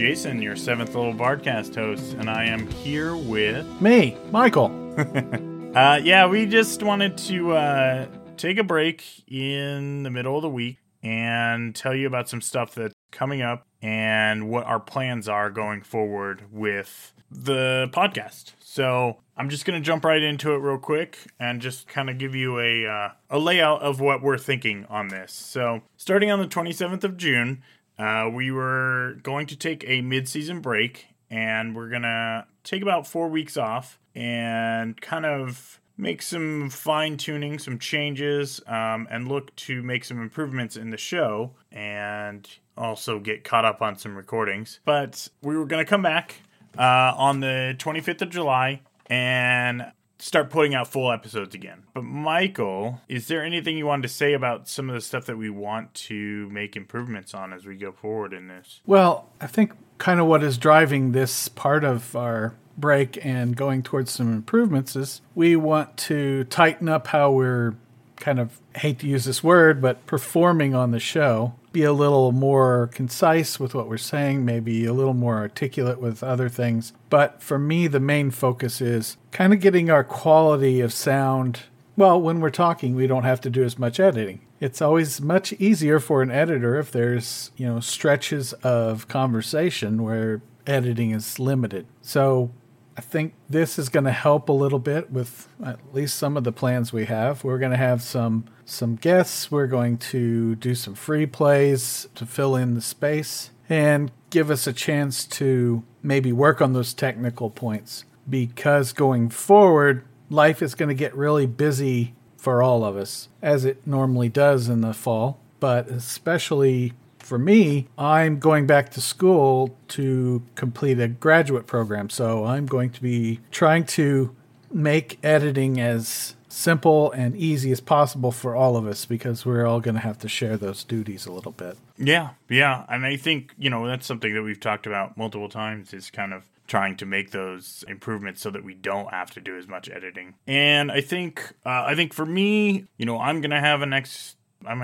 Jason, your 7th Level Bardcast host, and I am here with... Me, Michael. Yeah, we just wanted to take a break in the middle of the week and tell you about some stuff that's coming up and what our plans are going forward with the podcast. So I'm just going to jump right into it real quick and just kind of give you a layout of what we're thinking on this. So starting on the 27th of June, we were going to take a mid-season break, and we're going to take about 4 weeks off and kind of make some fine-tuning, some changes, and look to make some improvements in the show and also get caught up on some recordings. But we were going to come back on the 25th of July and start putting out full episodes again. But Michael, is there anything you wanted to say about some of the stuff that we want to make improvements on as we go forward in this? Well, I think kind of what is driving this part of our break and going towards some improvements is we want to tighten up how we're kind of, hate to use this word, but performing on the show. Be a little more concise with what we're saying, maybe a little more articulate with other things. But for me, the main focus is kind of getting our quality of sound. Well, when we're talking, we don't have to do as much editing. It's always much easier for an editor if there's, you know, stretches of conversation where editing is limited. So I think this is going to help a little bit with at least some of the plans we have. We're going to have some guests. We're going to do some free plays to fill in the space and give us a chance to maybe work on those technical points, because going forward, life is going to get really busy for all of us, as it normally does in the fall, but especially for me, I'm going back to school to complete a graduate program, so I'm going to be trying to make editing as simple and easy as possible for all of us, because we're all going to have to share those duties a little bit. Yeah. And I think, you know, that's something that we've talked about multiple times, is kind of trying to make those improvements so that we don't have to do as much editing. And I think for me, you know, I'm going to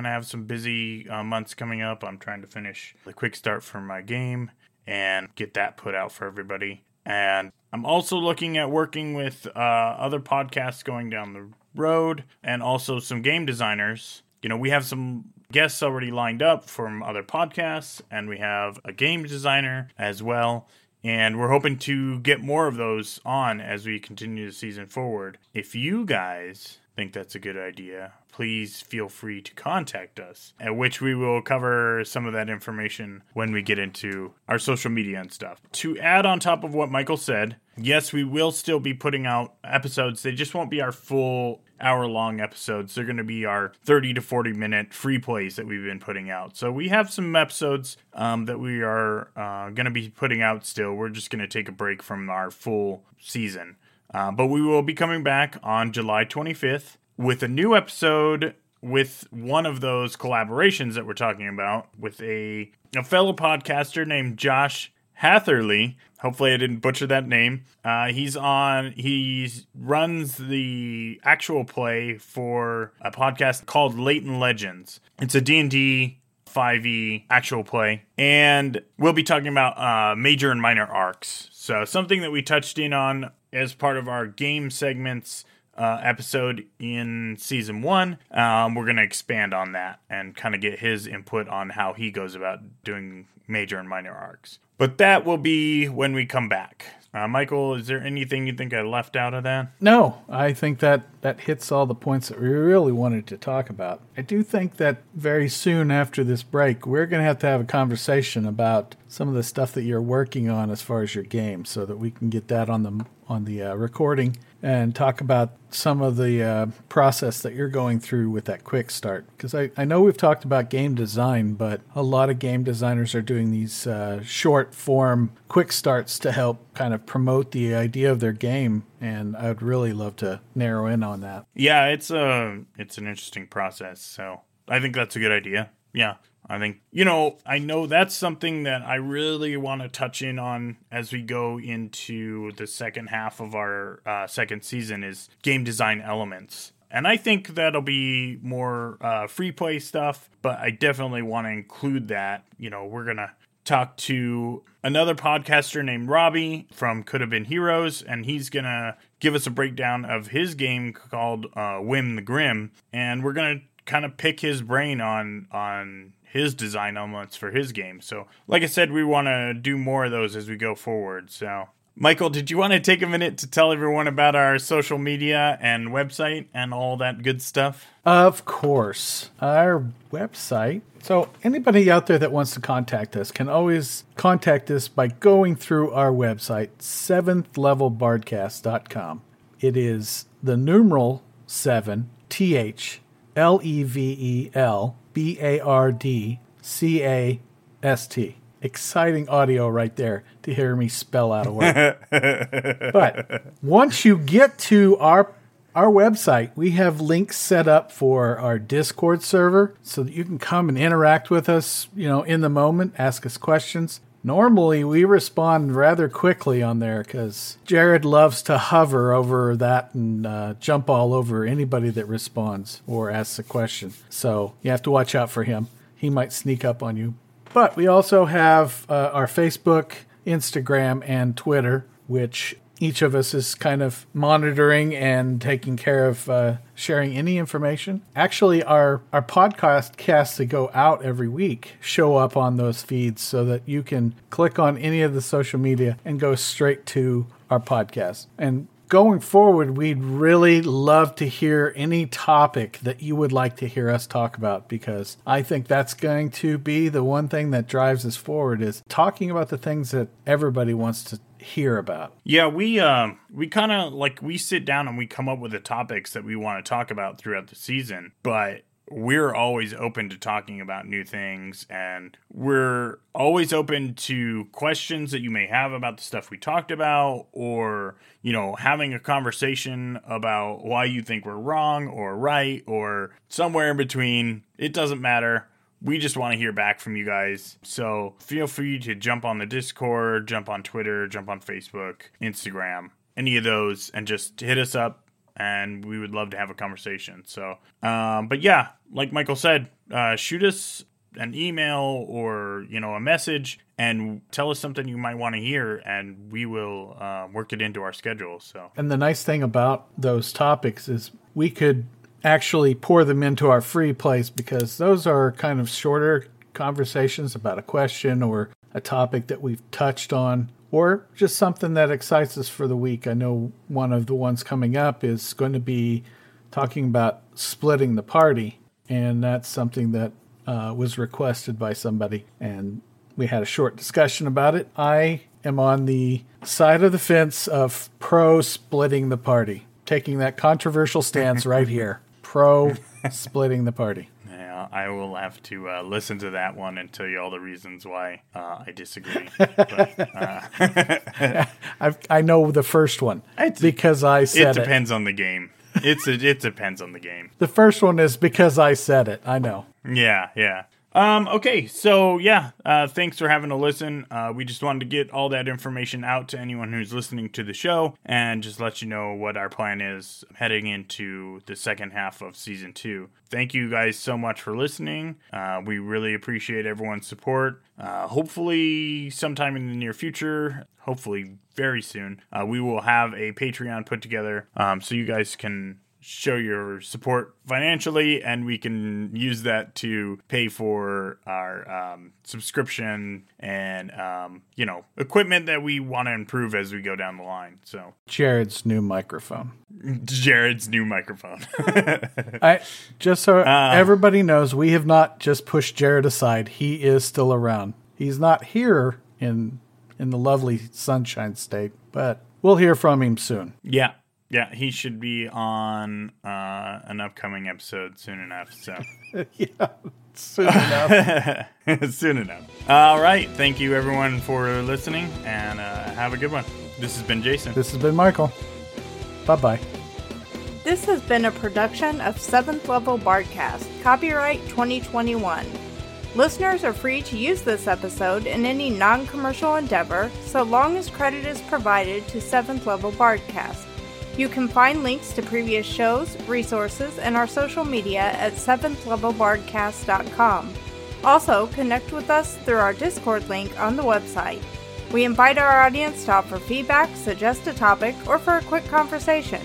have some busy months coming up. I'm trying to finish the quick start for my game and get that put out for everybody. And I'm also looking at working with other podcasts going down the road, and also some game designers. You know, we have some guests already lined up from other podcasts, and we have a game designer as well. And we're hoping to get more of those on as we continue the season forward. If you guys think that's a good idea, please feel free to contact us, at which we will cover some of that information when we get into our social media and stuff. To add on top of what Michael said, yes, we will still be putting out episodes. They just won't be our full hour-long episodes. They're going to be our 30 to 40-minute free plays that we've been putting out. So we have some episodes that we are going to be putting out still. We're just going to take a break from our full season. But we will be coming back on July 25th. With a new episode with one of those collaborations that we're talking about with a fellow podcaster named Josh Hatherly. Hopefully I didn't butcher that name. He runs the actual play for a podcast called Latent Legends. It's a D&D 5e actual play. And we'll be talking about major and minor arcs. So something that we touched in on as part of our game segments episode in season one. We're going to expand on that and kind of get his input on how he goes about doing major and minor arcs. But that will be when we come back. Michael, is there anything you think I left out of that? No, I think that hits all the points that we really wanted to talk about. I do think that very soon after this break, we're going to have a conversation about some of the stuff that you're working on as far as your game, so that we can get that on the recording and talk about some of the process that you're going through with that quick start. Because I know we've talked about game design, but a lot of game designers are doing these short form quick starts to help kind of promote the idea of their game. And I'd really love to narrow in on that. Yeah, it's an interesting process. So I think that's a good idea. Yeah. I think, you know, I know that's something that I really want to touch in on as we go into the second half of our second season, is game design elements. And I think that'll be more free play stuff, but I definitely want to include that. You know, we're going to talked to another podcaster named Robbie from Could Have Been Heroes, and he's going to give us a breakdown of his game called Win the Grim, and we're going to kind of pick his brain on his design elements for his game. So, like I said, we want to do more of those as we go forward. So, Michael, did you want to take a minute to tell everyone about our social media and website and all that good stuff? Of course. Our website. So anybody out there that wants to contact us can always contact us by going through our website, 7thlevelbardcast.com. It is the numeral 7, THLEVELBARDCAST. Exciting audio right there to hear me spell out a word. But once you get to our website, we have links set up for our Discord server so that you can come and interact with us, you know, in the moment, ask us questions. Normally, we respond rather quickly on there because Jared loves to hover over that and jump all over anybody that responds or asks a question. So you have to watch out for him. He might sneak up on you. But we also have our Facebook, Instagram, and Twitter, which each of us is kind of monitoring and taking care of sharing any information. Actually, our podcast casts that go out every week show up on those feeds so that you can click on any of the social media and go straight to our podcast. And going forward, we'd really love to hear any topic that you would like to hear us talk about, because I think that's going to be the one thing that drives us forward is talking about the things that everybody wants to hear about. Yeah, we kind of like we sit down and we come up with the topics that we want to talk about throughout the season, but we're always open to talking about new things, and we're always open to questions that you may have about the stuff we talked about, or, you know, having a conversation about why you think we're wrong or right or somewhere in between. It doesn't matter. We just want to hear back from you guys. So feel free to jump on the Discord, jump on Twitter, jump on Facebook, Instagram, any of those, and just hit us up. And we would love to have a conversation. So, but yeah, like Michael said, shoot us an email or, you know, a message and tell us something you might want to hear, and we will work it into our schedule. So, and the nice thing about those topics is we could actually pour them into our free plays, because those are kind of shorter conversations about a question or a topic that we've touched on, or just something that excites us for the week. I know one of the ones coming up is going to be talking about splitting the party, and that's something that was requested by somebody, and we had a short discussion about it. I am on the side of the fence of pro-splitting the party, taking that controversial stance right here, pro-splitting the party. I will have to listen to that one and tell you all the reasons why I disagree. But, I know the first one because I said it. Depends on the game. It depends on the game. The first one is because I said it. I know. Yeah. Okay, so yeah, thanks for having a listen. We just wanted to get all that information out to anyone who's listening to the show and just let you know what our plan is heading into the second half of season 2. Thank you guys so much for listening. We really appreciate everyone's support. Hopefully sometime in the near future, hopefully very soon, we will have a Patreon put together so you guys can show your support financially, and we can use that to pay for our subscription and you know, equipment that we want to improve as we go down the line. So Jared's new microphone. I just so everybody knows, we have not just pushed Jared aside. He is still around. He's not here in the lovely Sunshine State, but we'll hear from him soon. Yeah, he should be on an upcoming episode soon enough. So, yeah, soon enough. Soon enough. All right. Thank you, everyone, for listening, and have a good one. This has been Jason. This has been Michael. Bye-bye. This has been a production of 7th Level Bardcast, copyright 2021. Listeners are free to use this episode in any non-commercial endeavor, so long as credit is provided to 7th Level Bardcast. You can find links to previous shows, resources, and our social media at 7thlevelbardcast.com. Also, connect with us through our Discord link on the website. We invite our audience to offer feedback, suggest a topic, or for a quick conversation.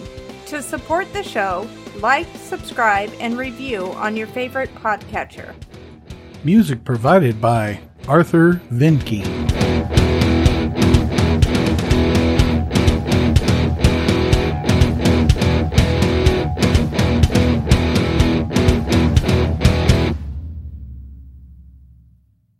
To support the show, like, subscribe, and review on your favorite podcatcher. Music provided by Arthur Vinke.